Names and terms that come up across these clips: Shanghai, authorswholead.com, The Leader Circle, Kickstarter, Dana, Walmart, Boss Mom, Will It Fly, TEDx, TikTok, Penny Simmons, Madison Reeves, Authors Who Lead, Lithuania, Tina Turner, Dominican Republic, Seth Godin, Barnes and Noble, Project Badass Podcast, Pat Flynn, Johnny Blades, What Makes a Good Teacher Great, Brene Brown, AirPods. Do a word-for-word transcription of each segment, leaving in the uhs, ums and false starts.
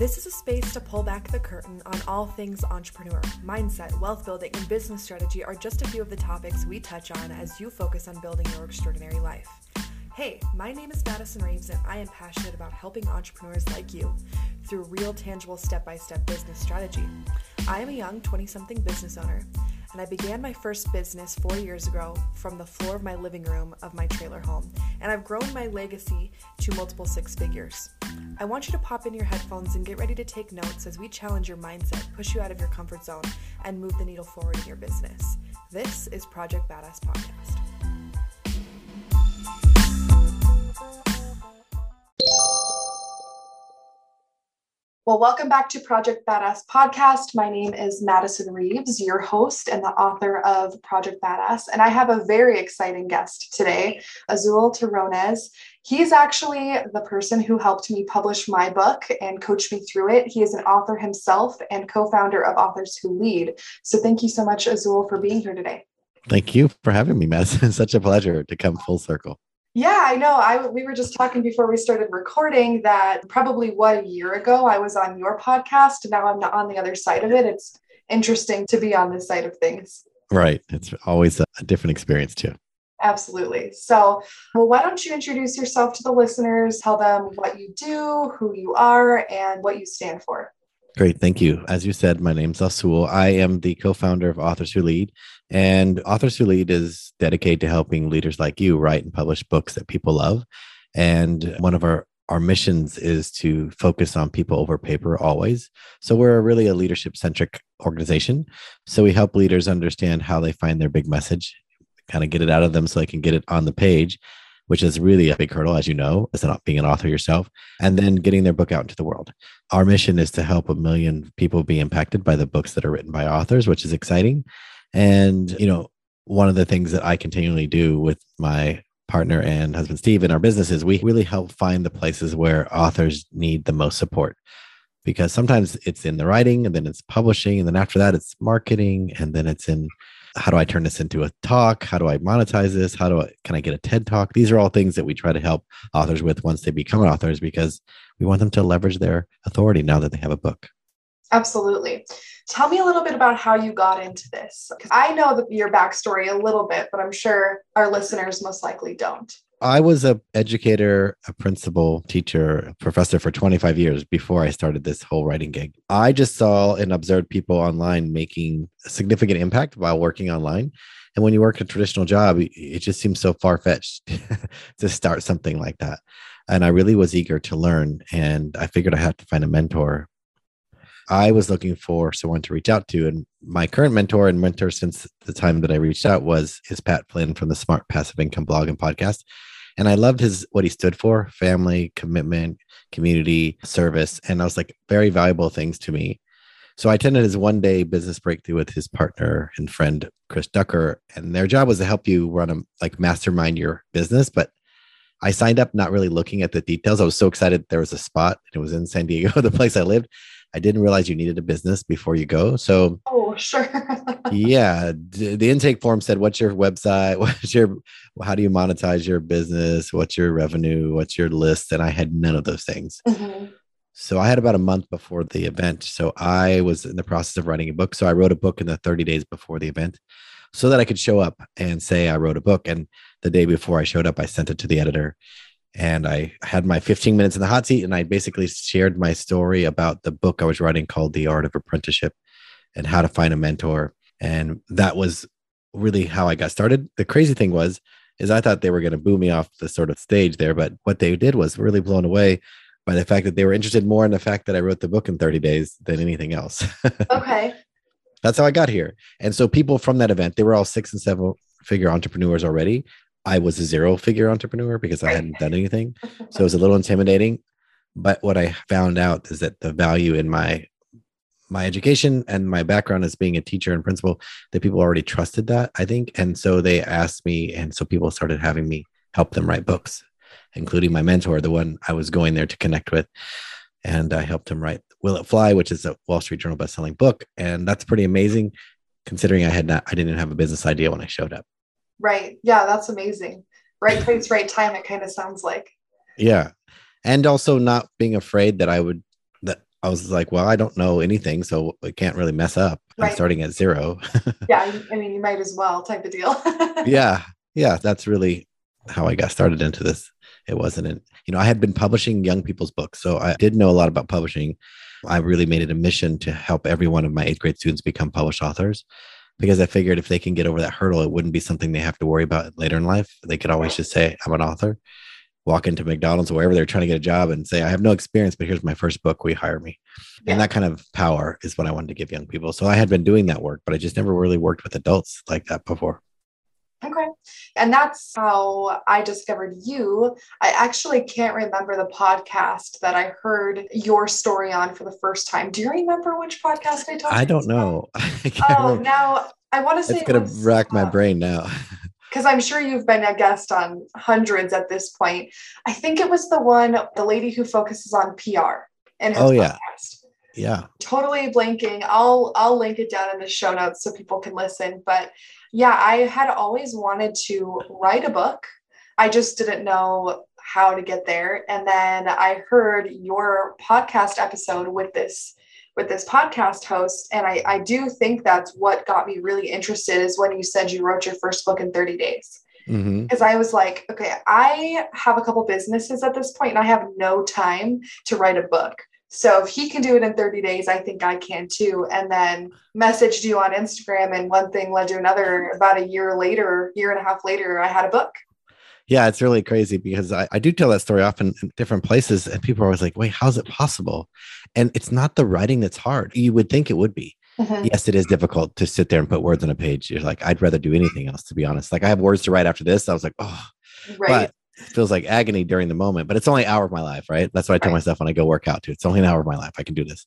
This is a space to pull back the curtain on all things entrepreneur. Mindset, wealth building, and business strategy are just a few of the topics we touch on as you focus on building your extraordinary life. Hey, my name is Madison Reeves, and I am passionate about helping entrepreneurs like you through real, tangible, step-by-step business strategy. I am a young twenty-something business owner, and I began my first business four years ago from the floor of my living room of my trailer home, and I've grown my legacy to multiple six figures. I want you to pop in your headphones and get ready to take notes as we challenge your mindset, push you out of your comfort zone, and move the needle forward in your business. This is Project Badass Podcast. Well, welcome back to Project Badass Podcast. My name is Madison Reeves, your host and the author of Project Badass. And I have a very exciting guest today, Azul Terronez. He's actually the person who helped me publish my book and coached me through it. He is an author himself and co-founder of Authors Who Lead. So thank you so much, Azul, for being here today. Thank you for having me, Madison. It's such a pleasure to come full circle. Yeah, I know. I we were just talking before we started recording that probably what a year ago I was on your podcast. Now I'm on the other side of it. It's interesting to be on this side of things. Right. It's always a different experience too. Absolutely. So, well, why don't you introduce yourself to the listeners, tell them what you do, who you are, and what you stand for. Great. Thank you. As you said, my name's Azul. I am the co-founder of Authors Who Lead, and Authors Who Lead is dedicated to helping leaders like you write and publish books that people love. And one of our, our missions is to focus on people over paper always. So we're really a leadership-centric organization. So we help leaders understand how they find their big message, kind of get it out of them so they can get it on the page, which is really a big hurdle, as you know, as being an author yourself, and then getting their book out into the world. Our mission is to help a million people be impacted by the books that are written by authors, which is exciting. And, you know, one of the things that I continually do with my partner and husband, Steve, in our business is we really help find the places where authors need the most support, because sometimes it's in the writing, and then it's publishing, and then after that it's marketing, and then it's in how do I turn this into a talk? How do I monetize this? How do I, can I get a TED talk? These are all things that we try to help authors with once they become authors, because we want them to leverage their authority now that they have a book. Absolutely. Tell me a little bit about how you got into this. I know the, your backstory a little bit, but I'm sure our listeners most likely don't. I was an educator, a principal, teacher, professor for twenty-five years before I started this whole writing gig. I just saw and observed people online making a significant impact while working online. And when you work a traditional job, it just seems so far-fetched to start something like that. And I really was eager to learn, and I figured I had to find a mentor. I was looking for someone to reach out to, and my current mentor and mentor since the time that I reached out was is Pat Flynn from the Smart Passive Income blog and podcast. And I loved his what he stood for: family, commitment, community, service. And I was like, very valuable things to me. So I attended his one day business breakthrough with his partner and friend, Chris Ducker. And their job was to help you run a like mastermind your business. But I signed up not really looking at the details. I was so excited there was a spot, and it was in San Diego, the place I lived. I didn't realize you needed a business before you go. So, oh, sure. yeah. The intake form said, what's your website? What's your, how do you monetize your business? What's your revenue? What's your list? And I had none of those things. Mm-hmm. So I had about a month before the event. So I was in the process of writing a book. So I wrote a book in the thirty days before the event so that I could show up and say, I wrote a book. And the day before I showed up, I sent it to the editor. And I had my fifteen minutes in the hot seat, and I basically shared my story about the book I was writing called The Art of Apprenticeship and how to find a mentor. And that was really how I got started. The crazy thing was, is I thought they were going to boo me off the sort of stage there, but what they did was really blown away by the fact that they were interested more in the fact that I wrote the book in thirty days than anything else. Okay. That's how I got here. And so people from that event, they were all six and seven figure entrepreneurs already. I was a zero figure entrepreneur because I hadn't done anything. So it was a little intimidating. But what I found out is that the value in my, my education and my background as being a teacher and principal, that people already trusted that, I think. And so they asked me. And so people started having me help them write books, including my mentor, the one I was going there to connect with. And I helped him write Will It Fly, which is a Wall Street Journal bestselling book. And that's pretty amazing considering I had not, I didn't have a business idea when I showed up. Right. Yeah. That's amazing. Right place, right time. It kind of sounds like. Yeah. And also not being afraid that I would, that I was like, well, I don't know anything, so I can't really mess up. Right. I'm starting at zero. Yeah. I mean, you might as well, type of deal. Yeah. Yeah. That's really how I got started into this. It wasn't, in, you know, I had been publishing young people's books, so I did know a lot about publishing. I really made it a mission to help every one of my eighth grade students become published authors, because I figured if they can get over that hurdle, it wouldn't be something they have to worry about later in life. They could always just say, I'm an author, walk into McDonald's or wherever they're trying to get a job and say, I have no experience, but here's my first book, will you hire me? Yeah. And that kind of power is what I wanted to give young people. So I had been doing that work, but I just never really worked with adults like that before. Okay. And that's how I discovered you. I actually can't remember the podcast that I heard your story on for the first time. Do you remember which podcast I talked about? I don't know. I oh, remember. Now I want to say it's going to rack my brain now. Because I'm sure you've been a guest on hundreds at this point. I think it was the one, the lady who focuses on P R and her oh, yeah. podcast. Yeah. Totally blanking. I'll I'll link it down in the show notes so people can listen. But yeah, I had always wanted to write a book. I just didn't know how to get there. And then I heard your podcast episode with this with this podcast host. And I, I do think that's what got me really interested, is when you said you wrote your first book in thirty days. Because mm-hmm. I was like, okay, I have a couple businesses at this point and I have no time to write a book. So if he can do it in thirty days, I think I can too. And then messaged you on Instagram, and one thing led to another. About a year later, year and a half later, I had a book. Yeah, it's really crazy, because I, I do tell that story often in different places, and people are always like, wait, how's it possible? And it's not the writing that's hard. You would think it would be. Mm-hmm. Yes, it is difficult to sit there and put words on a page. You're like, I'd rather do anything else, to be honest. Like, I have words to write after this. I was like, oh, right. But it feels like agony during the moment, but it's only an hour of my life, right? That's what I tell right. myself when I go work out too. It's only an hour of my life. I can do this.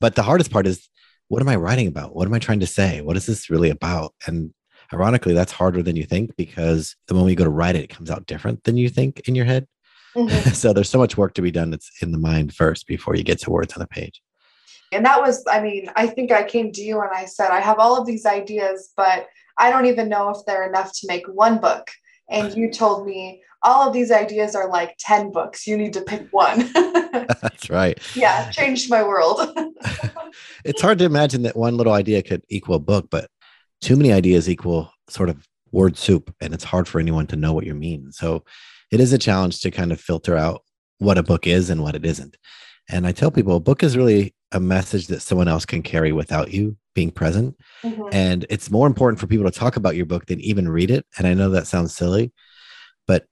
But the hardest part is, what am I writing about? What am I trying to say? What is this really about? And ironically, that's harder than you think, because the moment you go to write it, it comes out different than you think in your head. Mm-hmm. So there's so much work to be done that's in the mind first before you get to words on a page. And that was, I mean, I think I came to you and I said, I have all of these ideas, but I don't even know if they're enough to make one book. And you told me, all of these ideas are like ten books. You need to pick one. That's right. Yeah. Changed my world. It's hard to imagine that one little idea could equal a book, but too many ideas equal sort of word soup. And it's hard for anyone to know what you mean. So it is a challenge to kind of filter out what a book is and what it isn't. And I tell people a book is really a message that someone else can carry without you being present. Mm-hmm. And it's more important for people to talk about your book than even read it. And I know that sounds silly, but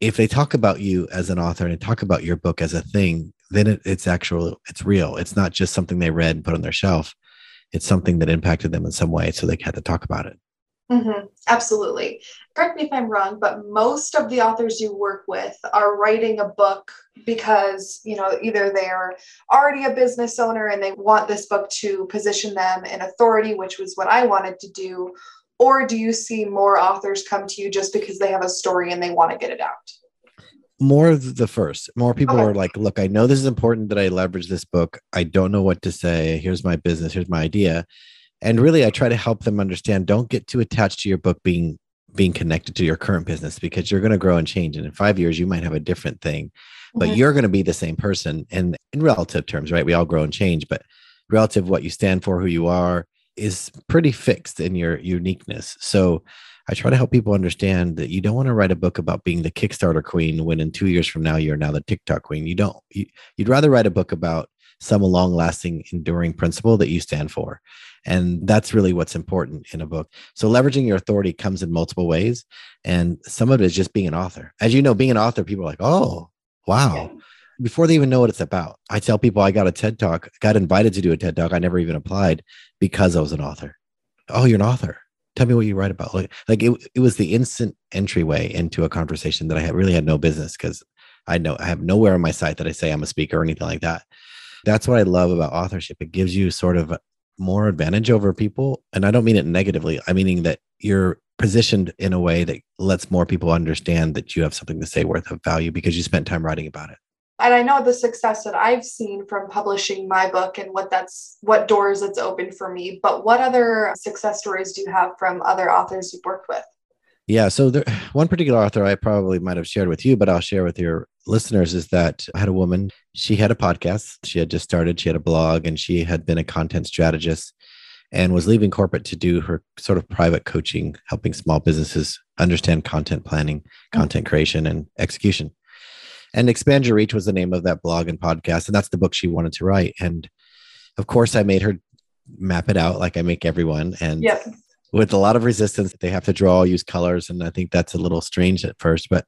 if they talk about you as an author and talk about your book as a thing, then it, it's actual, it's real. It's not just something they read and put on their shelf. It's something that impacted them in some way, so they had to talk about it. Mm-hmm. Absolutely. Correct me if I'm wrong, but most of the authors you work with are writing a book because, you know, either they're already a business owner and they want this book to position them in authority, which was what I wanted to do. Or do you see more authors come to you just because they have a story and they want to get it out? More of the first. More people okay. are like, look, I know this is important that I leverage this book. I don't know what to say. Here's my business. Here's my idea. And really, I try to help them understand, don't get too attached to your book being being connected to your current business, because you're going to grow and change. And in five years, you might have a different thing, but mm-hmm. you're going to be the same person. And in relative terms, right? We all grow and change, but relative what you stand for, who you are, is pretty fixed in your uniqueness. So I try to help people understand that you don't want to write a book about being the Kickstarter queen when in two years from now, you're now the TikTok queen. You don't, you, you'd rather write a book about some long-lasting, enduring principle that you stand for. And that's really what's important in a book. So leveraging your authority comes in multiple ways. And some of it is just being an author. As you know, being an author, people are like, oh, wow. Okay. Before they even know what it's about. I tell people I got a TED Talk, got invited to do a TED Talk. I never even applied because I was an author. Oh, you're an author. Tell me what you write about. Like, like it, it was the instant entryway into a conversation that I had really had no business, because I know I have nowhere on my site that I say I'm a speaker or anything like that. That's what I love about authorship. It gives you sort of more advantage over people. And I don't mean it negatively. I mean that you're positioned in a way that lets more people understand that you have something to say worth of value because you spent time writing about it. And I know the success that I've seen from publishing my book and what that's, what doors it's opened for me, but what other success stories do you have from other authors you've worked with? Yeah. So there, one particular author I probably might have shared with you, but I'll share with your listeners, is that I had a woman, she had a podcast. She had just started, she had a blog, and she had been a content strategist and was leaving corporate to do her sort of private coaching, helping small businesses understand content planning, content creation, and execution. And Expand Your Reach was the name of that blog and podcast. And that's the book she wanted to write. And of course, I made her map it out like I make everyone. And yep. With a lot of resistance, they have to draw, use colors. And I think that's a little strange at first. But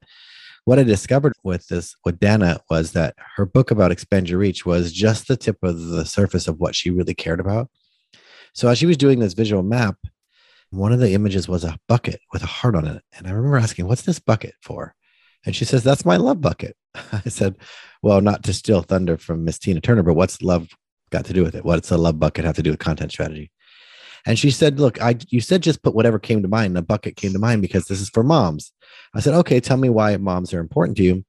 what I discovered with this, with Dana, was that her book about Expand Your Reach was just the tip of the surface of what she really cared about. So as she was doing this visual map, one of the images was a bucket with a heart on it. And I remember asking, what's this bucket for? And she says, that's my love bucket. I said, well, not to steal thunder from Miss Tina Turner, but what's love got to do with it? What's a love bucket have to do with content strategy? And she said, look, I, you said just put whatever came to mind. And a bucket came to mind because this is for moms. I said, okay, tell me why moms are important to you.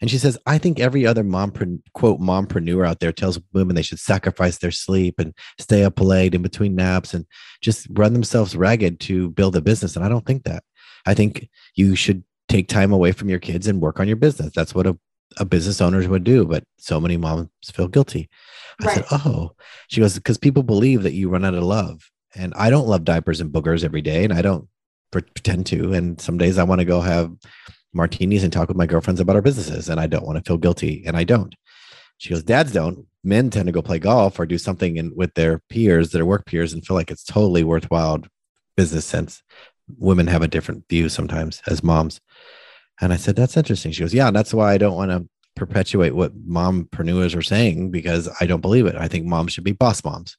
And she says, I think every other mom, quote, mompreneur out there tells women they should sacrifice their sleep and stay up late in between naps and just run themselves ragged to build a business. And I don't think that. I think you should take time away from your kids and work on your business. That's what a a business owners would do, but so many moms feel guilty. I right. said, oh, she goes, because people believe that you run out of love. And I don't love diapers and boogers every day. And I don't pretend to. And some days I want to go have martinis and talk with my girlfriends about our businesses. And I don't want to feel guilty. And I don't. She goes, dads don't. Men tend to go play golf or do something in, with their peers, their work peers, and feel like it's totally worthwhile business sense. Women have a different view sometimes as moms. And I said, that's interesting. She goes, yeah, that's why I don't want to perpetuate what mompreneurs are saying, because I don't believe it. I think moms should be boss moms.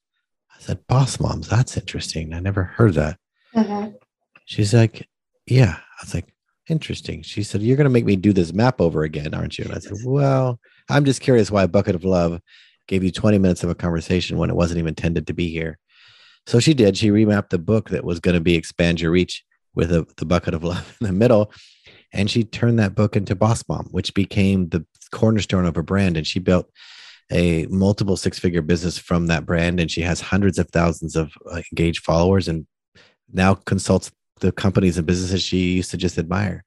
I said, boss moms? That's interesting. I never heard that. Uh-huh. She's like, yeah. I was like, interesting. She said, you're going to make me do this map over again, aren't you? And I said, well, I'm just curious why a bucket of love gave you twenty minutes of a conversation when it wasn't even intended to be here. So she did. She remapped the book that was going to be Expand Your Reach with a, the bucket of love in the middle. And she turned that book into Boss Mom, which became the cornerstone of her brand. And she built a multiple six-figure business from that brand. And she has hundreds of thousands of engaged followers and now consults the companies and businesses she used to just admire.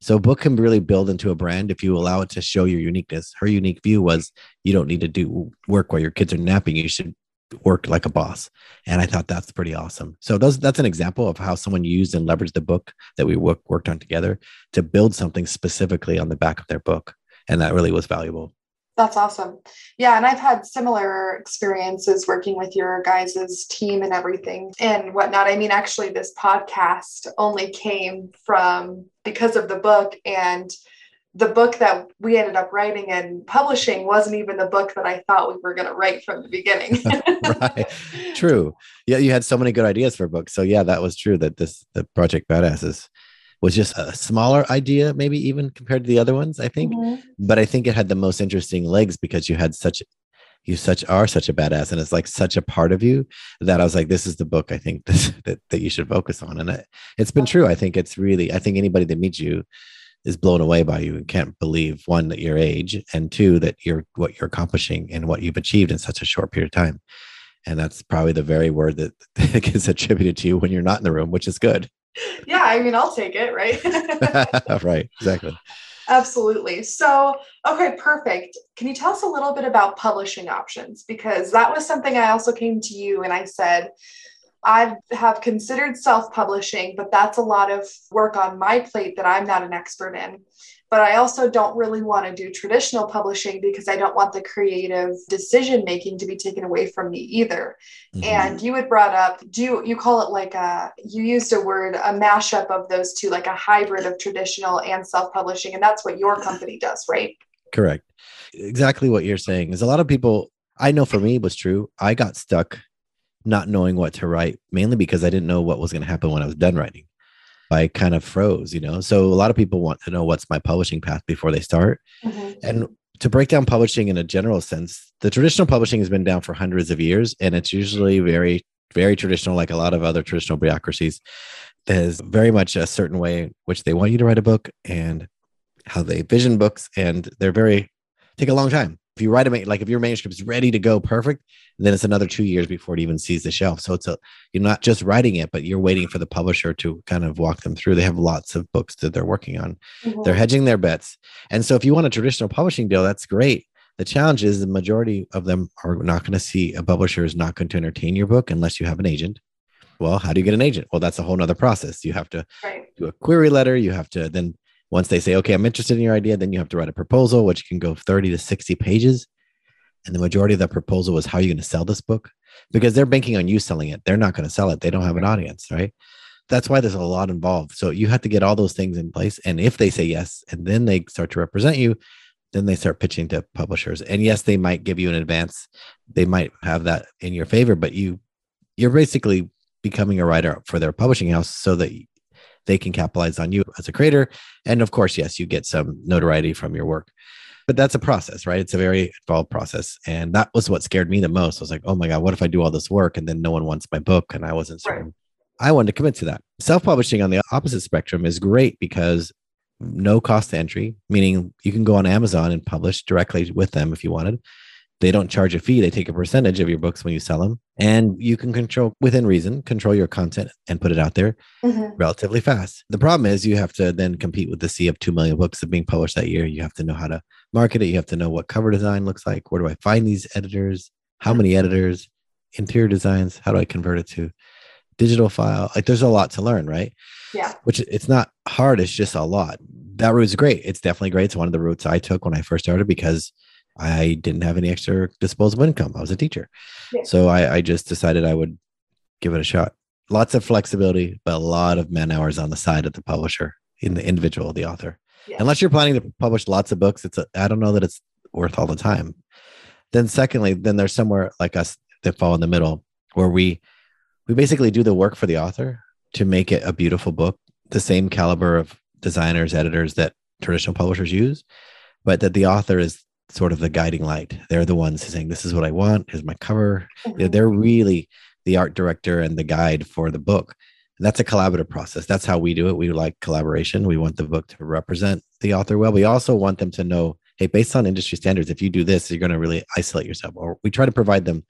So a book can really build into a brand if you allow it to show your uniqueness. Her unique view was you don't need to do work while your kids are napping. You should work like a boss. And I thought that's pretty awesome. So those, that's an example of how someone used and leveraged the book that we work, worked on together to build something specifically on the back of their book. And that really was valuable. That's awesome. Yeah. And I've had similar experiences working with your guys' team and everything and whatnot. I mean, actually, this podcast only came from because of the book, and the book that we ended up writing and publishing wasn't even the book that I thought we were going to write from the beginning. Right. True. Yeah. You had so many good ideas for books. So yeah, that was true that this, the Project Badasses was just a smaller idea, maybe even compared to the other ones, I think, mm-hmm. But I think it had the most interesting legs because you had such, you such are such a badass. And it's like such a part of you that I was like, this is the book I think this, that, that you should focus on. And it, it's been true. I think it's really, I think anybody that meets you is blown away by you and can't believe, one, that your age, and two, that you're what you're accomplishing and what you've achieved in such a short period of time. And that's probably the very word that gets attributed to you when you're not in the room, which is good. Yeah. I mean, I'll take it. Right. Right. Exactly. Absolutely. So, okay, perfect. Can you tell us a little bit about publishing options? Because that was something I also came to you and I said, I have considered self-publishing, but that's a lot of work on my plate that I'm not an expert in. But I also don't really want to do traditional publishing because I don't want the creative decision-making to be taken away from me either. Mm-hmm. And you had brought up, do you, you call it like a, you used a word, a mashup of those two, like a hybrid of traditional and self-publishing. And that's what your company does, right? Correct. Exactly what you're saying is a lot of people, I know for me it was true. I got stuck not knowing what to write, mainly because I didn't know what was going to happen when I was done writing. I kind of froze, you know? So a lot of people want to know what's my publishing path before they start. Mm-hmm. And to break down publishing in a general sense, the traditional publishing has been down for hundreds of years. And it's usually very, very traditional, like a lot of other traditional bureaucracies. There's very much a certain way in which they want you to write a book and how they vision books. And they're very, take a long time. If you write a, like if your manuscript is ready to go perfect, then it's another two years before it even sees the shelf. So it's a, you're not just writing it, but you're waiting for the publisher to kind of walk them through. They have lots of books that they're working on. Mm-hmm. They're hedging their bets. And so if you want a traditional publishing deal, that's great. The challenge is the majority of them are not going to see, a publisher is not going to entertain your book unless you have an agent. Well, how do you get an agent? Well, that's a whole nother process. You have to right. do a query letter. You have to then, once they say, okay, I'm interested in your idea, then you have to write a proposal, which can go thirty to sixty pages. And the majority of that proposal is how you're going to sell this book, because they're banking on you selling it. They're not going to sell it. They don't have an audience, right? That's why there's a lot involved. So you have to get all those things in place. And if they say yes, and then they start to represent you, then they start pitching to publishers. And yes, they might give you an advance. They might have that in your favor, but you, you're basically becoming a writer for their publishing house so that they can capitalize on you as a creator. And of course, yes, you get some notoriety from your work, but that's a process, right? It's a very involved process. And that was what scared me the most. I was like, oh my God, what if I do all this work and then no one wants my book? And I wasn't certain. Right. I wanted to commit to that. Self-publishing on the opposite spectrum is great because no cost to entry, meaning you can go on Amazon and publish directly with them if you wanted. They don't charge a fee. They take a percentage of your books when you sell them. And you can control, within reason, control your content and put it out there mm-hmm. relatively fast. The problem is you have to then compete with the sea of two million books that are being published that year. You have to know how to market it. You have to know what cover design looks like. Where do I find these editors? How many editors? Interior designs? How do I convert it to digital file? Like there's a lot to learn, right? Yeah. Which it's not hard. It's just a lot. That route is great. It's definitely great. It's one of the routes I took when I first started because I didn't have any extra disposable income. I was a teacher. Yeah. So I, I just decided I would give it a shot. Lots of flexibility, but a lot of man hours on the side of the publisher, in the individual, the author. Yeah. Unless you're planning to publish lots of books, it's a, I don't know that it's worth all the time. Then secondly, then there's somewhere like us that fall in the middle where we we basically do the work for the author to make it a beautiful book, the same caliber of designers, editors that traditional publishers use, but that the author is sort of the guiding light. They're the ones saying, this is what I want. Here's my cover. Mm-hmm. They're really the art director and the guide for the book. And that's a collaborative process. That's how we do it. We like collaboration. We want the book to represent the author well. We also want them to know, hey, based on industry standards, if you do this, you're going to really isolate yourself. Or we try to provide them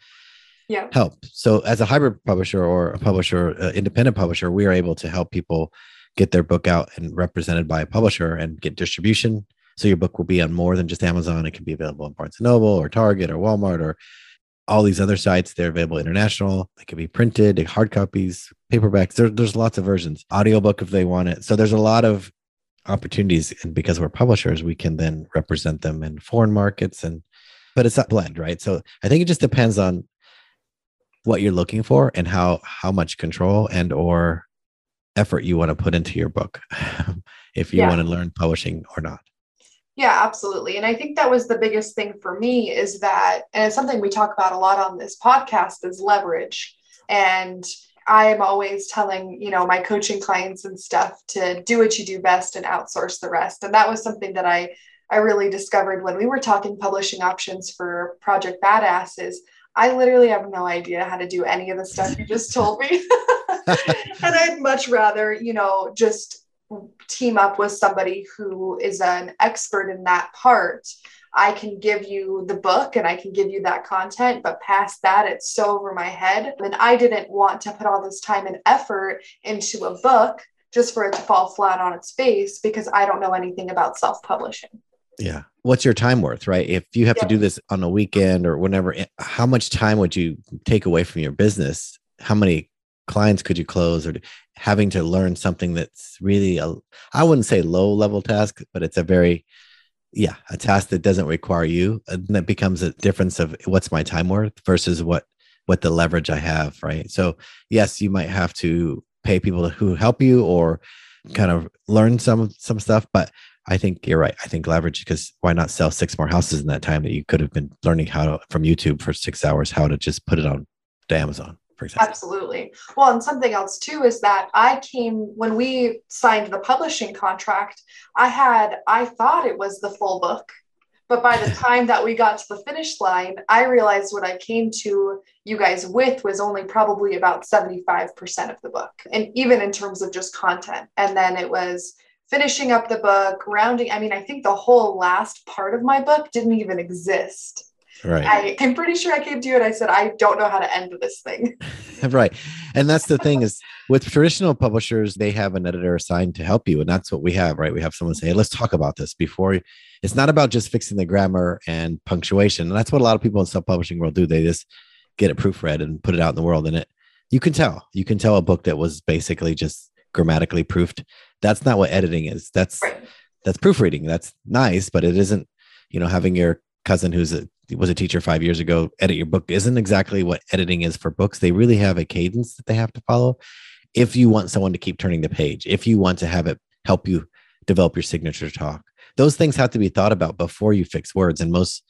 yeah. help. So as a hybrid publisher or a publisher, uh, independent publisher, we are able to help people get their book out and represented by a publisher and get distribution. So your book will be on more than just Amazon. It can be available on Barnes and Noble or Target or Walmart or all these other sites. They're available international. They can be printed, hard copies, paperbacks. There, there's lots of versions, audiobook if they want it. So there's a lot of opportunities. And because we're publishers, we can then represent them in foreign markets. And but it's a blend, right? So I think it just depends on what you're looking for and how how much control and or effort you want to put into your book if you yeah. want to learn publishing or not. Yeah, absolutely. And I think that was the biggest thing for me is that, and it's something we talk about a lot on this podcast, is leverage. And I am always telling, you know, my coaching clients and stuff to do what you do best and outsource the rest. And that was something that I, I really discovered when we were talking publishing options for Project Badass is I literally have no idea how to do any of the stuff you just told me. And I'd much rather, you know, just team up with somebody who is an expert in that part. I can give you the book and I can give you that content, but past that, it's so over my head. And I didn't want to put all this time and effort into a book just for it to fall flat on its face because I don't know anything about self-publishing. Yeah. What's your time worth, right? If you have yeah. to do this on a weekend or whenever, how much time would you take away from your business? How many clients could you close? Or having to learn something that's really a, I wouldn't say low level task, but it's a very yeah a task that doesn't require you, and that becomes a difference of what's my time worth versus what what the leverage I have, right? So yes, you might have to pay people who help you or kind of learn some some stuff, but I think you're right. I think leverage, because why not sell six more houses in that time that you could have been learning how to from YouTube for six hours how to just put it on to Amazon. Absolutely. Well, and something else too is that I came, when we signed the publishing contract, I had, I thought it was the full book, but by the time that we got to the finish line, I realized what I came to you guys with was only probably about seventy-five percent of the book. And even in terms of just content. And then it was finishing up the book, rounding. I mean, I think the whole last part of my book didn't even exist. Right. I, I'm pretty sure I came to you and I said, I don't know how to end this thing. Right. And that's the thing is with traditional publishers, they have an editor assigned to help you. And that's what we have, right? We have someone say, hey, let's talk about this before. It's not about just fixing the grammar and punctuation. And that's what a lot of people in self-publishing world do. They just get it proofread and put it out in the world. And it, you can tell, you can tell a book that was basically just grammatically proofed. That's not what editing is. That's, right. that's proofreading. That's nice, but it isn't, you know, having your cousin who's a, was a teacher five years ago, edit your book isn't exactly what editing is for books. They really have a cadence that they have to follow. If you want someone to keep turning the page, if you want to have it help you develop your signature talk, those things have to be thought about before you fix words. And most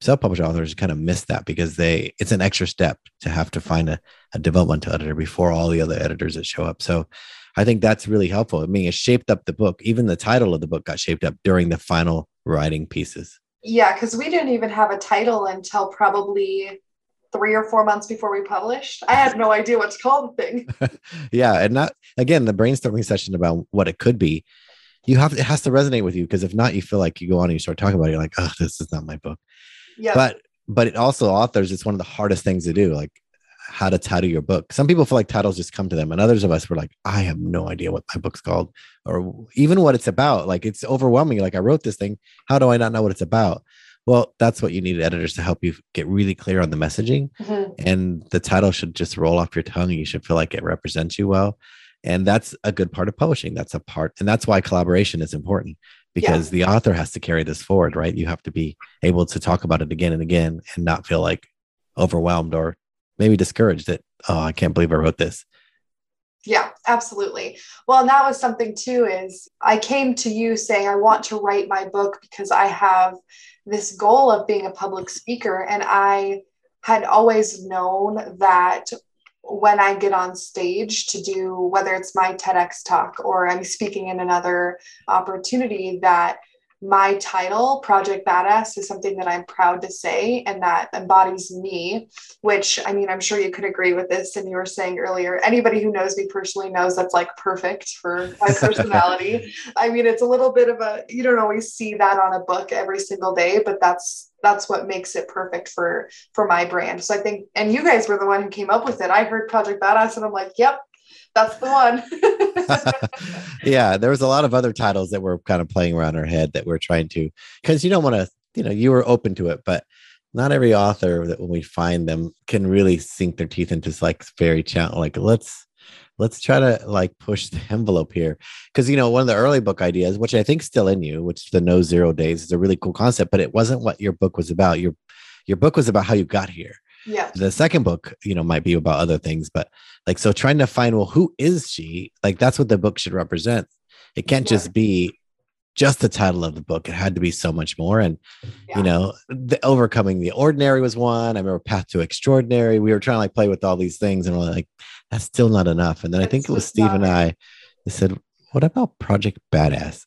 self-published authors kind of miss that because they, it's an extra step to have to find a, a developmental editor before all the other editors that show up. So I think that's really helpful. I mean, it shaped up the book. Even the title of the book got shaped up during the final writing pieces. Yeah, because we didn't even have a title until probably three or four months before we published. I had no idea what to call the thing. Yeah. And not again, the brainstorming session about what it could be, you have, it has to resonate with you. Because if not, you feel like you go on and you start talking about it. You're like, oh, this is not my book. Yeah. But, but it also authors, it's one of the hardest things to do. Like how to title your book. Some people feel like titles just come to them. And others of us were like, I have no idea what my book's called or even what it's about. Like it's overwhelming. Like I wrote this thing. How do I not know what it's about? Well, that's what you need editors to help you get really clear on the messaging. Mm-hmm. And the title should just roll off your tongue. You should feel like it represents you well. And that's a good part of publishing. That's a part. And that's why collaboration is important because yeah. the author has to carry this forward, right? You have to be able to talk about it again and again and not feel like overwhelmed or maybe discouraged that, oh, I can't believe I wrote this. Yeah, absolutely. Well, and that was something too, is I came to you saying, I want to write my book because I have this goal of being a public speaker. And I had always known that when I get on stage to do, whether it's my TEDx talk or I'm speaking in another opportunity, that my title, Project Badass, is something that I'm proud to say, and that embodies me, which, I mean, I'm sure you could agree with this. And you were saying earlier, anybody who knows me personally knows that's like perfect for my personality. I mean, it's a little bit of a, you don't always see that on a book every single day, but that's, that's what makes it perfect for, for my brand. So I think, and you guys were the one who came up with it. I heard Project Badass and I'm like, yep, that's the one. Yeah. There was a lot of other titles that were kind of playing around our head that we're trying to, because you don't want to, you know, you were open to it, but not every author that when we find them can really sink their teeth into like very challenge. Like let's, let's try to like push the envelope here. Cause you know, one of the early book ideas, which I think still in you, which the No Zero Days is a really cool concept, but it wasn't what your book was about. Your, your book was about how you got here. Yeah. The second book, you know, might be about other things, but like, so trying to find, well, who is she? Like, that's what the book should represent. It can't yeah. just be just the title of the book. It had to be so much more. And, yeah. you know, the overcoming the ordinary was one. I remember Path to Extraordinary. We were trying to like play with all these things and we're like, that's still not enough. And then that's I think it was Steve not- and I said, what about Project Badass?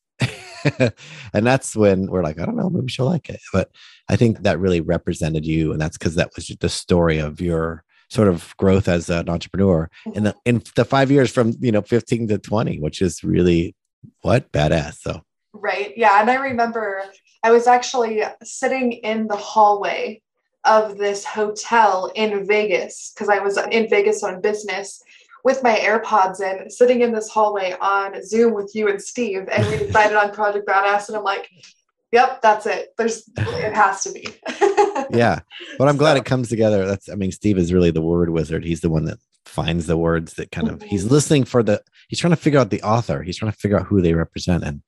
And that's when we're like, I don't know, maybe she'll like it. But I think that really represented you. And that's because that was the story of your sort of growth as an entrepreneur in the, in the five years from, you know, fifteen to twenty, which is really what badass. So, right. Yeah. And I remember I was actually sitting in the hallway of this hotel in Vegas, because I was in Vegas on business with my AirPods in, sitting in this hallway on Zoom with you and Steve, and we decided on Project Badass. And I'm like, yep, that's it. There's, it has to be. Yeah. But I'm glad so. It comes together. That's, I mean, Steve is really the word wizard. He's the one that finds the words that kind of, mm-hmm. he's listening for the, he's trying to figure out the author. He's trying to figure out who they represent. And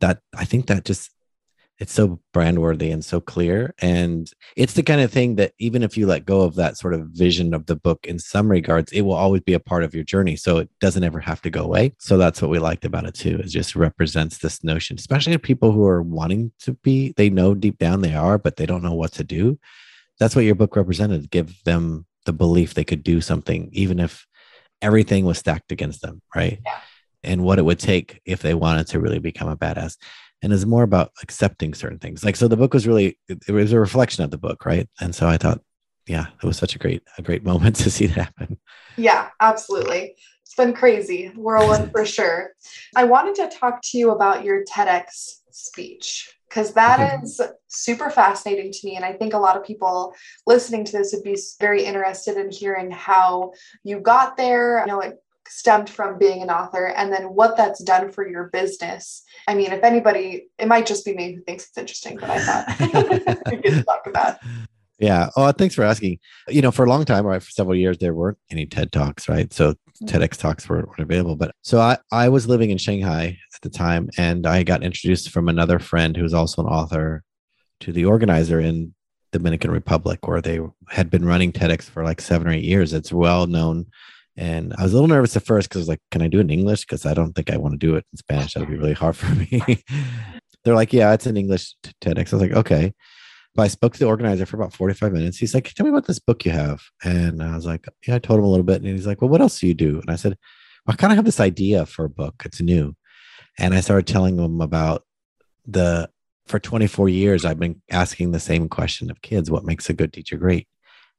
that, I think that just, it's so brand worthy and so clear. And it's the kind of thing that even if you let go of that sort of vision of the book in some regards, it will always be a part of your journey. So it doesn't ever have to go away. So that's what we liked about it too. It just represents this notion, especially to people who are wanting to be, they know deep down they are, but they don't know what to do. That's what your book represented. Give them the belief they could do something, even if everything was stacked against them, right? Yeah. And what it would take if they wanted to really become a badass. And it's more about accepting certain things. Like, so the book was really, it was a reflection of the book, right? And so I thought, yeah, it was such a great, a great moment to see that happen. Yeah, absolutely. been crazy, whirlwind for sure. I wanted to talk to you about your TEDx speech, because that is super fascinating to me. And I think a lot of people listening to this would be very interested in hearing how you got there. You know, it stemmed from being an author, and then what that's done for your business. I mean, if anybody, it might just be me who thinks it's interesting, but I thought we could talk about. Yeah. Oh, thanks for asking. You know, for a long time, right, for several years, there weren't any TED Talks, right? So mm-hmm. TEDx Talks weren't, weren't available. But so I, I was living in Shanghai at the time, and I got introduced from another friend who's also an author to the organizer in Dominican Republic, where they had been running TEDx for like seven or eight years. It's well known. And I was a little nervous at first because I was like, can I do it in English? Because I don't think I want to do it in Spanish. That would be really hard for me. They're like, yeah, it's in English TEDx. I was like, okay. But I spoke to the organizer for about forty-five minutes. He's like, tell me about this book you have. And I was like, yeah, I told him a little bit. And he's like, well, what else do you do? And I said, well, I kind of have this idea for a book. It's new. And I started telling him about the, for twenty-four years, I've been asking the same question of kids, what makes a good teacher great?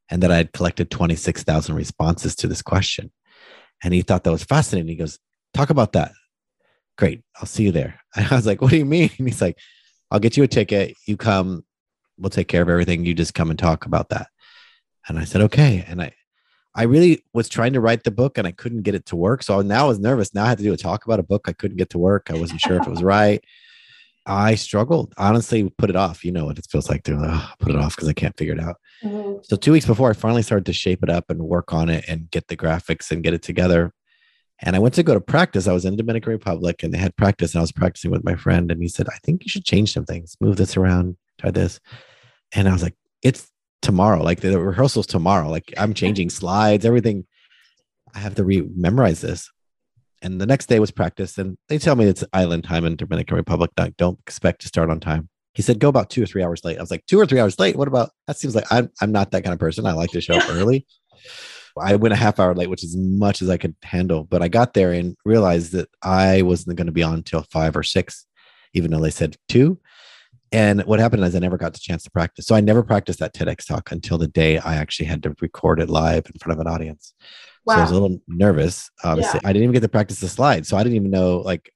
And that I had collected twenty-six thousand responses to this question. And he thought that was fascinating. He goes, talk about that. Great. I'll see you there. And I was like, what do you mean? And he's like, I'll get you a ticket. You come, we'll take care of everything. You just come and talk about that. And I said, okay. And I, I really was trying to write the book and I couldn't get it to work. So now I was nervous. Now I had to do a talk about a book. I couldn't get to work. I wasn't sure if it was right. I struggled, honestly, put it off. You know what it feels like to oh, put it off because I can't figure it out. Mm-hmm. So two weeks before, I finally started to shape it up and work on it and get the graphics and get it together. And I went to go to practice. I was in the Dominican Republic and they had practice and I was practicing with my friend. And he said, I think you should change some things, move this around, try this. And I was like, it's tomorrow. Like the rehearsal's tomorrow. Like I'm changing slides, everything. I have to re-memorize this. And the next day was practice. And they tell me it's island time in Dominican Republic. I don't expect to start on time. He said, go about two or three hours late. I was like, two or three hours late? What about, that seems like I'm, I'm not that kind of person. I like to show up early. I went a half hour late, which is as much as I could handle. But I got there and realized that I wasn't going to be on until five or six, even though they said two. And what happened is I never got the chance to practice. So I never practiced that TEDx talk until the day I actually had to record it live in front of an audience. Wow. So I was a little nervous, obviously. Yeah. I didn't even get to practice the slides. So I didn't even know like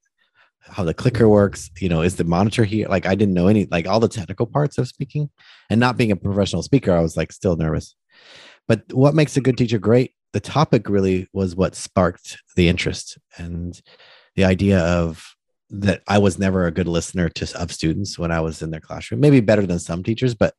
how the clicker works. You know, is the monitor here? Like I didn't know any, like all the technical parts of speaking. And not being a professional speaker, I was like still nervous. But what makes a good teacher great? The topic really was what sparked the interest and the idea of that I was never a good listener to of students when I was in their classroom, maybe better than some teachers, but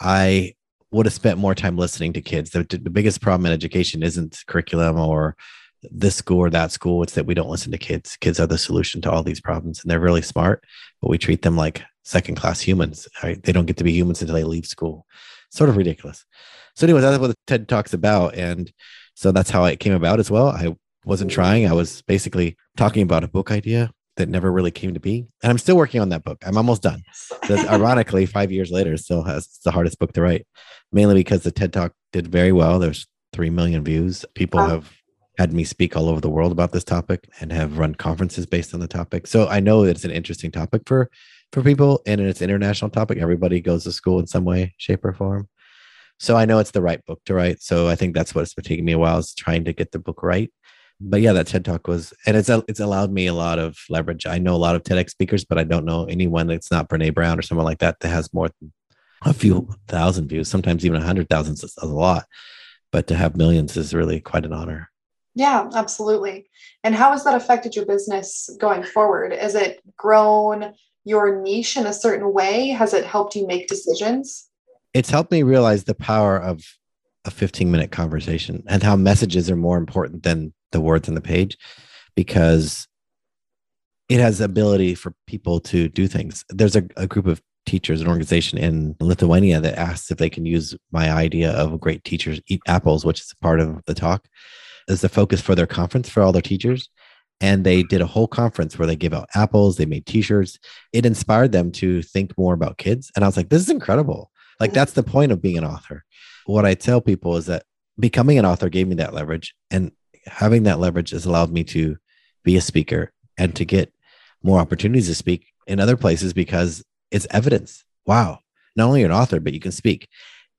I would have spent more time listening to kids. The, the biggest problem in education isn't curriculum or this school or that school. It's that we don't listen to kids. Kids are the solution to all these problems and they're really smart, but we treat them like second-class humans. Right? They don't get to be humans until they leave school. Sort of ridiculous. So anyway, that's what the TED Talk's about. And so that's how it came about as well. I wasn't trying. I was basically talking about a book idea that never really came to be. And I'm still working on that book. I'm almost done. So ironically, five years later, still has it's the hardest book to write, mainly because the TED Talk did very well. There's three million views. People wow. have had me speak all over the world about this topic and have run conferences based on the topic. So I know that it's an interesting topic for, for people and it's an international topic. Everybody goes to school in some way, shape or form. So I know it's the right book to write. So I think that's what's been taking me a while is trying to get the book right. But yeah, that TED Talk was, and it's it's allowed me a lot of leverage. I know a lot of TEDx speakers, but I don't know anyone that's not Brene Brown or someone like that that has more than a few thousand views, sometimes even a hundred thousand is a lot. But to have millions is really quite an honor. Yeah, absolutely. And how has that affected your business going forward? Has it grown your niche in a certain way? Has it helped you make decisions? It's helped me realize the power of a fifteen minute conversation and how messages are more important than the words on the page, because it has the ability for people to do things. There's a, a group of teachers, an organization in Lithuania that asks if they can use my idea of great teachers eat apples, which is part of the talk, as the focus for their conference for all their teachers. And they did a whole conference where they give out apples, they made t-shirts. It inspired them to think more about kids. And I was like, this is incredible. Like, that's the point of being an author. What I tell people is that becoming an author gave me that leverage, and having that leverage has allowed me to be a speaker and to get more opportunities to speak in other places because it's evidence. Wow. Not only you're an author, but you can speak.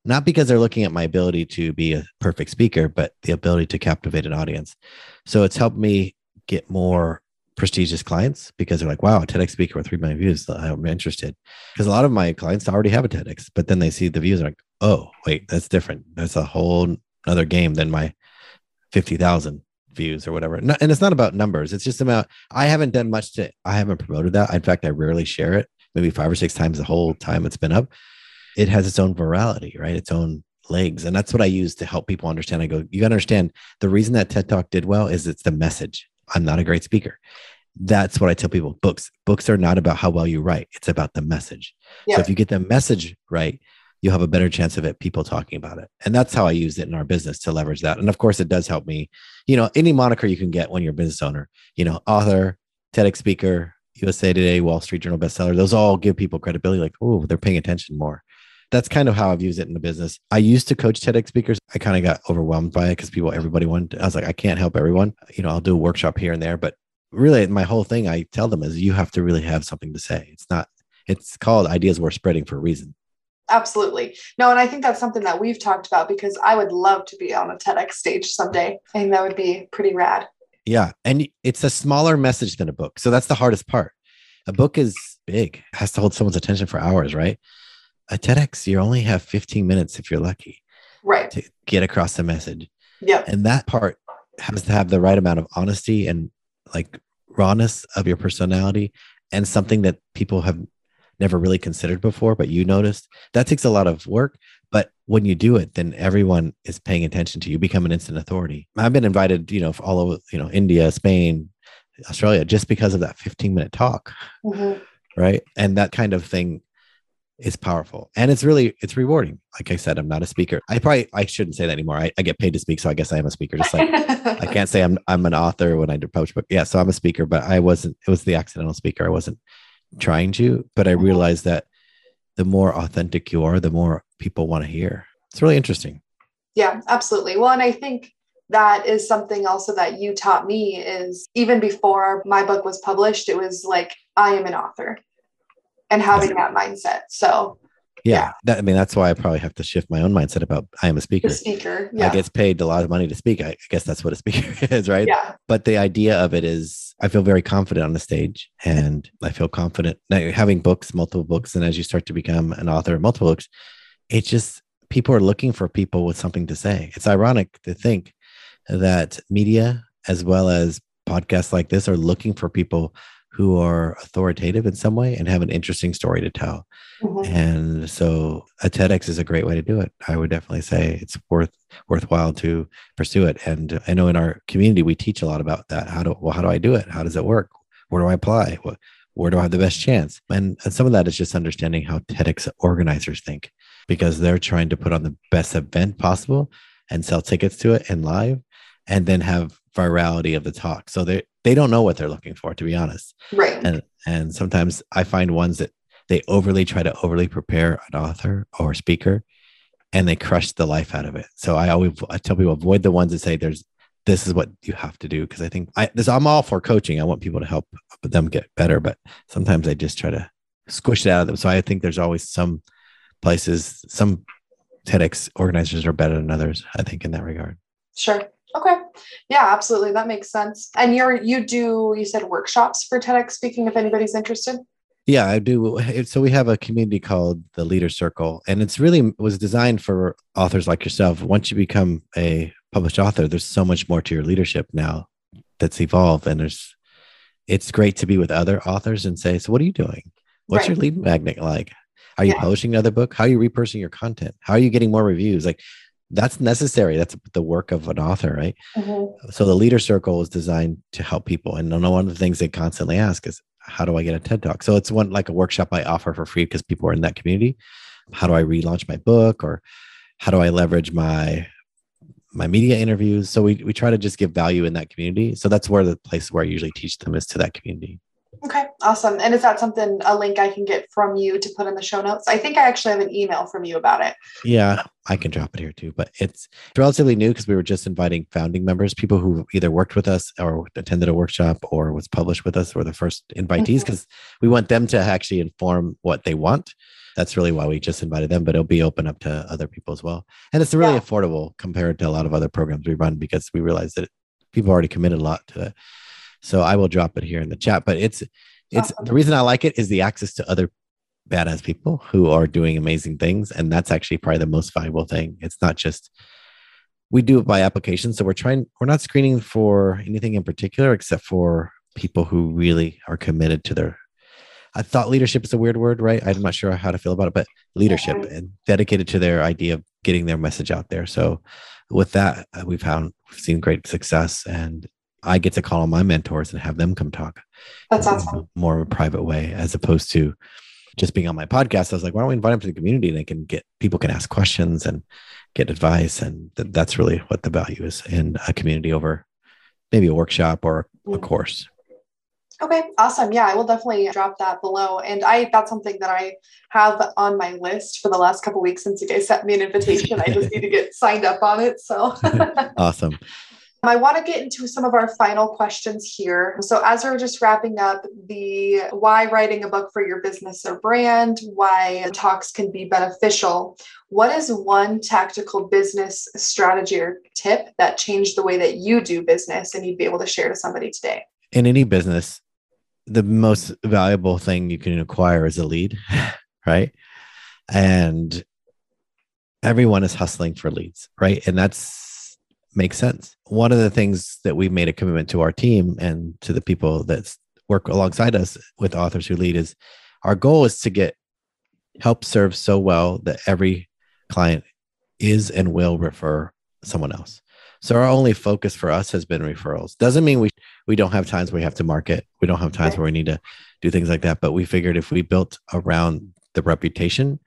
not because they're looking at my ability to be a perfect speaker, but the ability to captivate an audience. So it's helped me get more prestigious clients because they're like, wow, a TEDx speaker with three million views, I'm interested. Because a lot of my clients already have a TEDx, but then they see the views and like, oh, wait, that's different. That's a whole other game than my fifty thousand views or whatever. And it's not about numbers. It's just about, I haven't done much to, I haven't promoted that. In fact, I rarely share it, maybe five or six times the whole time it's been up. It has its own virality, right? Its own legs. And that's what I use to help people understand. I go, you got to understand the reason that TED Talk did well is it's the message. I'm not a great speaker. That's what I tell people. Books, books are not about how well you write. It's about the message. Yeah. So if you get the message right, you'll have a better chance of it, people talking about it. And that's how I use it in our business to leverage that. And of course it does help me, you know, any moniker you can get when you're a business owner, you know, author, TEDx speaker, U S A Today, Wall Street Journal bestseller, those all give people credibility. Like, oh, they're paying attention more. That's kind of how I've used it in the business. I used to coach TEDx speakers. I kind of got overwhelmed by it because people, everybody wanted, I was like, I can't help everyone. You know, I'll do a workshop here and there, but really my whole thing I tell them is you have to really have something to say. It's not, it's called Ideas Worth Spreading for a reason. Absolutely. No, and I think that's something that we've talked about because I would love to be on a TEDx stage someday. I think that would be pretty rad. Yeah. And it's a smaller message than a book. So that's the hardest part. A book is big, it has to hold someone's attention for hours, right? A TEDx, you only have fifteen minutes if you're lucky, right, to get across the message. Yeah. And that part has to have the right amount of honesty and like rawness of your personality and something that people have never really considered before, but you noticed. That takes a lot of work. But when you do it, then everyone is paying attention to you. You become an instant authority. I've been invited, you know, all over, you know, India, Spain, Australia, just because of that fifteen minute talk. Mm-hmm. Right. And that kind of thing is powerful. And it's really, it's rewarding. Like I said, I'm not a speaker. I probably, I shouldn't say that anymore. I, I get paid to speak. So I guess I am a speaker. Just like, I can't say I'm, I'm an author when I do poach, but yeah, so I'm a speaker, but I wasn't, it was the accidental speaker. I wasn't trying to, but I realized that the more authentic you are, the more people want to hear. It's really interesting. Yeah, absolutely. Well, and I think that is something also that you taught me is even before my book was published, it was like, I am an author and having yeah. that mindset. So yeah, yeah. That, I mean, that's why I probably have to shift my own mindset about I am a speaker. The speaker. Yeah. I get paid a lot of money to speak. I, I guess that's what a speaker is, right? Yeah. But the idea of it is I feel very confident on the stage and I feel confident now having books, multiple books. And as you start to become an author of multiple books, it's just people are looking for people with something to say. It's ironic to think that media as well as podcasts like this are looking for people who are authoritative in some way and have an interesting story to tell. Mm-hmm. And so a TEDx is a great way to do it. I would definitely say it's worth worthwhile to pursue it. And I know in our community, we teach a lot about that. How do, well, how do I do it? How does it work? Where do I apply? What, where do I have the best chance? And, and some of that is just understanding how TEDx organizers think because they're trying to put on the best event possible and sell tickets to it and live and then have virality of the talk. So they they don't know what they're looking for, to be honest. Right. And and sometimes I find ones that they overly try to overly prepare an author or speaker and they crush the life out of it. So I always I tell people avoid the ones that say there's this is what you have to do. Cause I think I this I'm all for coaching. I want people to help them get better, but sometimes I just try to squish it out of them. So I think there's always some places, some TEDx organizers are better than others, I think, in that regard. Sure. Okay. Yeah, absolutely. That makes sense. And you're, you do, you said workshops for TEDx speaking, if anybody's interested. Yeah, I do. So we have a community called The Leader Circle, and it's really it was designed for authors like yourself. Once you become a published author, there's so much more to your leadership now that's evolved. And there's, it's great to be with other authors and say, so what are you doing? What's right. your lead magnet like? Are you yeah. publishing another book? How are you repurposing your content? How are you getting more reviews? Like, that's necessary. That's the work of an author, right? Mm-hmm. So the Leader Circle is designed to help people. And one of the things they constantly ask is, how do I get a TED Talk? So it's one like a workshop I offer for free because people are in that community. How do I relaunch my book? Or how do I leverage my my media interviews? So we we try to just give value in that community. So that's where the place where I usually teach them is to that community. Okay, awesome. And is that something, a link I can get from you to put in the show notes? I think I actually have an email from you about it. Yeah, I can drop it here too, but it's relatively new because we were just inviting founding members, people who either worked with us or attended a workshop or was published with us were the first invitees because mm-hmm. we want them to actually inform what they want. that's really why we just invited them, but it'll be open up to other people as well. And it's really yeah. affordable compared to a lot of other programs we run, because we realize that people already committed a lot to it. So I will drop it here in the chat, but it's, it's awesome. The reason I like it is the access to other badass people who are doing amazing things. And that's actually probably the most valuable thing. It's not just, we do it by application. So we're trying, we're not screening for anything in particular, except for people who really are committed to their, I thought leadership is a weird word, right? I'm not sure how to feel about it, but leadership yeah. and dedicated to their idea of getting their message out there. So with that, we've found, we've seen great success, and I get to call on my mentors and have them come talk. That's awesome. More of a private way, as opposed to just being on my podcast. I was like, why don't we invite them to the community? They can get, people can ask questions and get advice. And th- that's really what the value is in a community over maybe a workshop or a course. Okay. Awesome. Yeah. I will definitely drop that below. And I, that's something that I have on my list for the last couple of weeks since you guys sent me an invitation. I just need to get signed up on it. So awesome. I want to get into some of our final questions here. So as we're just wrapping up the why writing a book for your business or brand, why talks can be beneficial, what is one tactical business strategy or tip that changed the way that you do business and you'd be able to share to somebody today? In any business, the most valuable thing you can acquire is a lead, right? And everyone is hustling for leads, right? And that's makes sense. One of the things that we've made a commitment to our team and to the people that work alongside us with Authors Who Lead is our goal is to get help serve so well that every client is and will refer someone else. So our only focus for us has been referrals. Doesn't mean we we don't have times where we have to market. We don't have times where we need to do things like that. But we figured if we built around the reputation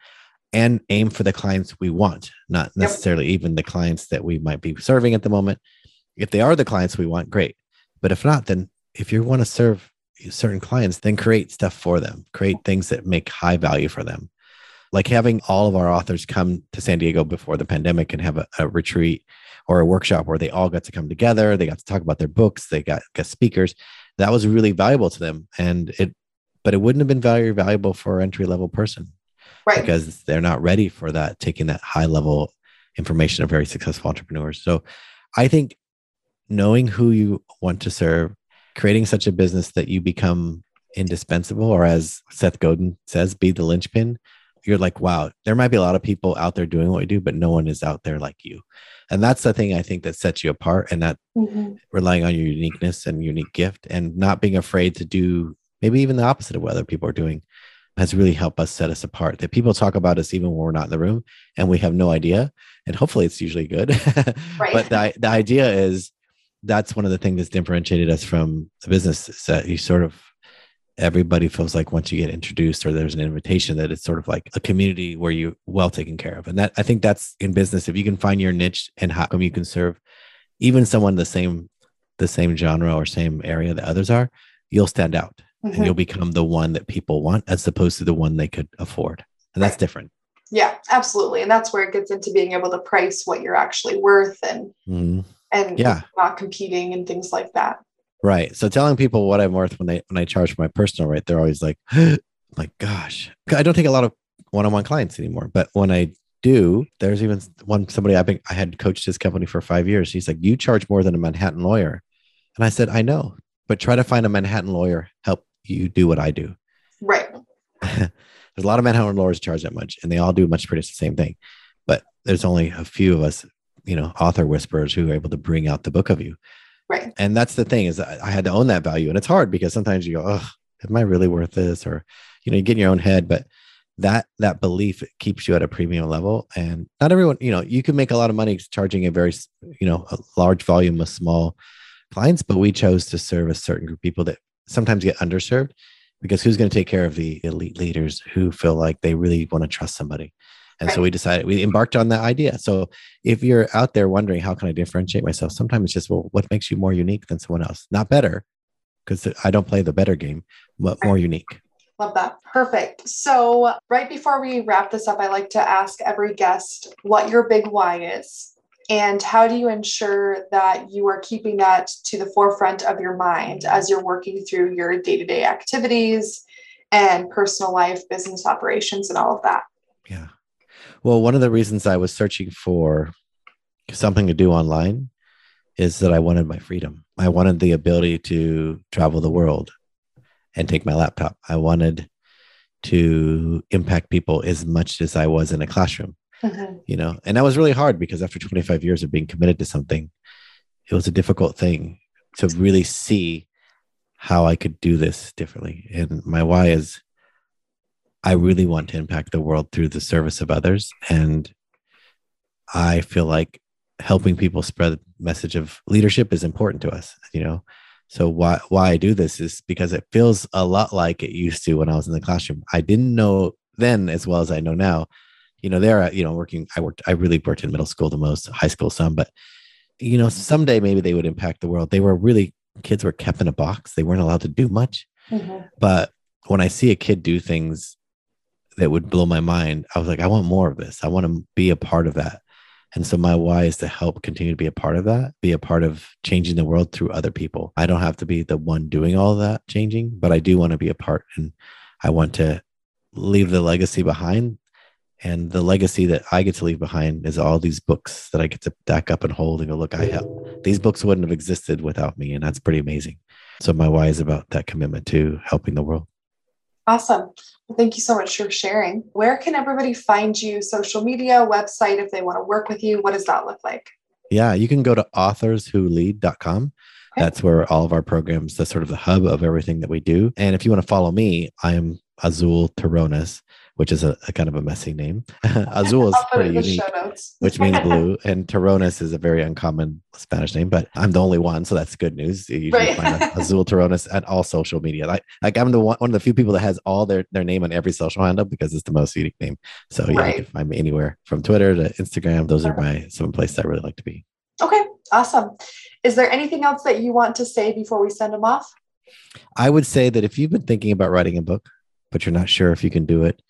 and aim for the clients we want, not necessarily yep. even the clients that we might be serving at the moment. If they are the clients we want, great. But if not, then if you want to serve certain clients, then create stuff for them. Create things that make high value for them. Like having all of our authors come to San Diego before the pandemic and have a, a retreat or a workshop where they all got to come together. They got to talk about their books. They got guest speakers. That was really valuable to them. And it, but it wouldn't have been very valuable for an entry-level person. Right. Because they're not ready for that, taking that high level information of very successful entrepreneurs. So I think knowing who you want to serve, creating such a business that you become indispensable, or as Seth Godin says, be the linchpin. You're like, wow, there might be a lot of people out there doing what we do, but no one is out there like you. And that's the thing I think that sets you apart, and that mm-hmm. relying on your uniqueness and unique gift and not being afraid to do maybe even the opposite of what other people are doing has really helped us set us apart, that people talk about us even when we're not in the room and we have no idea. And hopefully it's usually good. Right. But the, the idea is that's one of the things that's differentiated us from the business, is that you sort of, everybody feels like once you get introduced or there's an invitation, that it's sort of like a community where you're well taken care of. And that, I think that's in business. If you can find your niche and how come you can serve even someone the same, the same genre or same area that others are, you'll stand out. Mm-hmm. And you'll become the one that people want as opposed to the one they could afford. And that's different. Yeah, absolutely. And that's where it gets into being able to price what you're actually worth and mm-hmm. and yeah. not competing and things like that. Right. So telling people what I'm worth when they when I charge for my personal rate, they're always like, my gosh. I don't take a lot of one-on-one clients anymore. But when I do, there's even one somebody I've been I had coached his company for five years. He's like, you charge more than a Manhattan lawyer. And I said, I know, but try to find a Manhattan lawyer, help you do what I do. Right. There's a lot of Manhattan lawyers charge that much, and they all do much pretty much the same thing. But there's only a few of us, you know, author whisperers who are able to bring out the book of you. Right. And that's the thing, is I had to own that value. And it's hard because sometimes you go, oh, am I really worth this? Or, you know, you get in your own head, but that, that belief keeps you at a premium level. And not everyone, you know, you can make a lot of money charging a very, you know, a large volume of small clients, but we chose to serve a certain group of people that sometimes get underserved, because who's going to take care of the elite leaders who feel like they really want to trust somebody? And right. so we decided, we embarked on that idea. So if you're out there wondering, how can I differentiate myself? Sometimes it's just, well, what makes you more unique than someone else? Not better, because I don't play the better game, but more unique. Love that. Perfect. So right before we wrap this up, I like to ask every guest what your big why is. And how do you ensure that you are keeping that to the forefront of your mind as you're working through your day-to-day activities and personal life, business operations, and all of that. Yeah. Well, one of the reasons I was searching for something to do online is that I wanted my freedom. I wanted the ability to travel the world and take my laptop. I wanted to impact people as much as I was in a classroom, mm-hmm. you know, and that was really hard because after twenty-five years of being committed to something, it was a difficult thing to really see how I could do this differently. And my why is I really want to impact the world through the service of others. And I feel like helping people spread the message of leadership is important to us, you know? So why, why I do this is because it feels a lot like it used to when I was in the classroom. I didn't know then as well as I know now, you know, there, you know, working, I worked, I really worked in middle school the most, high school some, but you know, someday maybe they would impact the world. They were really, kids were kept in a box. They weren't allowed to do much, mm-hmm. but when I see a kid do things that would blow my mind, I was like, I want more of this. I want to be a part of that. And so my why is to help continue to be a part of that, be a part of changing the world through other people. I don't have to be the one doing all that changing, but I do want to be a part, and I want to leave the legacy behind. And the legacy that I get to leave behind is all these books that I get to back up and hold and go, look, I help. These books wouldn't have existed without me. And that's pretty amazing. So my why is about that commitment to helping the world. Awesome. Well, thank you so much for sharing. Where can everybody find you? Social media, website, if they want to work with you, what does that look like? Yeah, you can go to authors who lead dot com. Okay. That's where all of our programs, that's sort of the hub of everything that we do. And if you want to follow me, I'm Azul Terronez, which is a, a kind of a messy name. Azul is pretty unique, which means blue. And Terronez is a very uncommon Spanish name, but I'm the only one. So that's good news. You right. find Azul Terronez at all social media. Like, like I'm the one, one of the few people that has all their, their name on every social handle because it's the most unique name. So yeah, right. you can find me anywhere from Twitter to Instagram. Those are my some places I really like to be. Okay, awesome. Is there anything else that you want to say before we send them off? I would say that if you've been thinking about writing a book, but you're not sure if you can do it,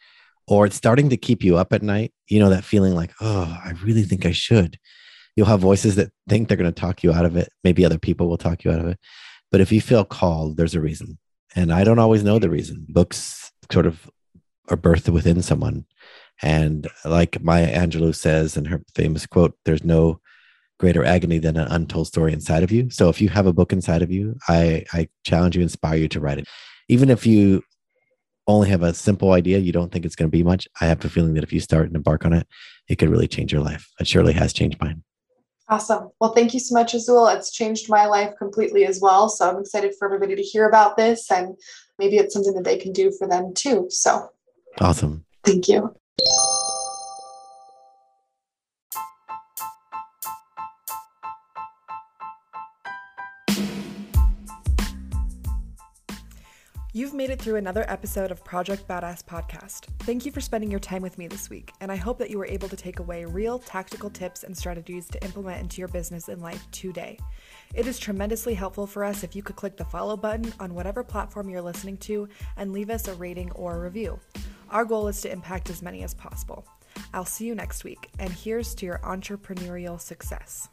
or it's starting to keep you up at night, you know, that feeling like, oh, I really think I should. You'll have voices that think they're going to talk you out of it. Maybe other people will talk you out of it. But if you feel called, there's a reason. And I don't always know the reason. Books sort of are birthed within someone. And like Maya Angelou says in her famous quote, there's no greater agony than an untold story inside of you. So if you have a book inside of you, I, I challenge you, inspire you to write it. Even if you only have a simple idea, you don't think it's going to be much, I have a feeling that if you start and embark on it, it could really change your life. It surely has changed mine. Awesome. Well, thank you so much, Azul. It's changed my life completely as well. So I'm excited for everybody to hear about this, and maybe it's something that they can do for them too. So awesome. Thank you. You've made it through another episode of Project Badass Podcast. Thank you for spending your time with me this week, and I hope that you were able to take away real tactical tips and strategies to implement into your business and life today. It is tremendously helpful for us if you could click the follow button on whatever platform you're listening to and leave us a rating or a review. Our goal is to impact as many as possible. I'll see you next week, and here's to your entrepreneurial success.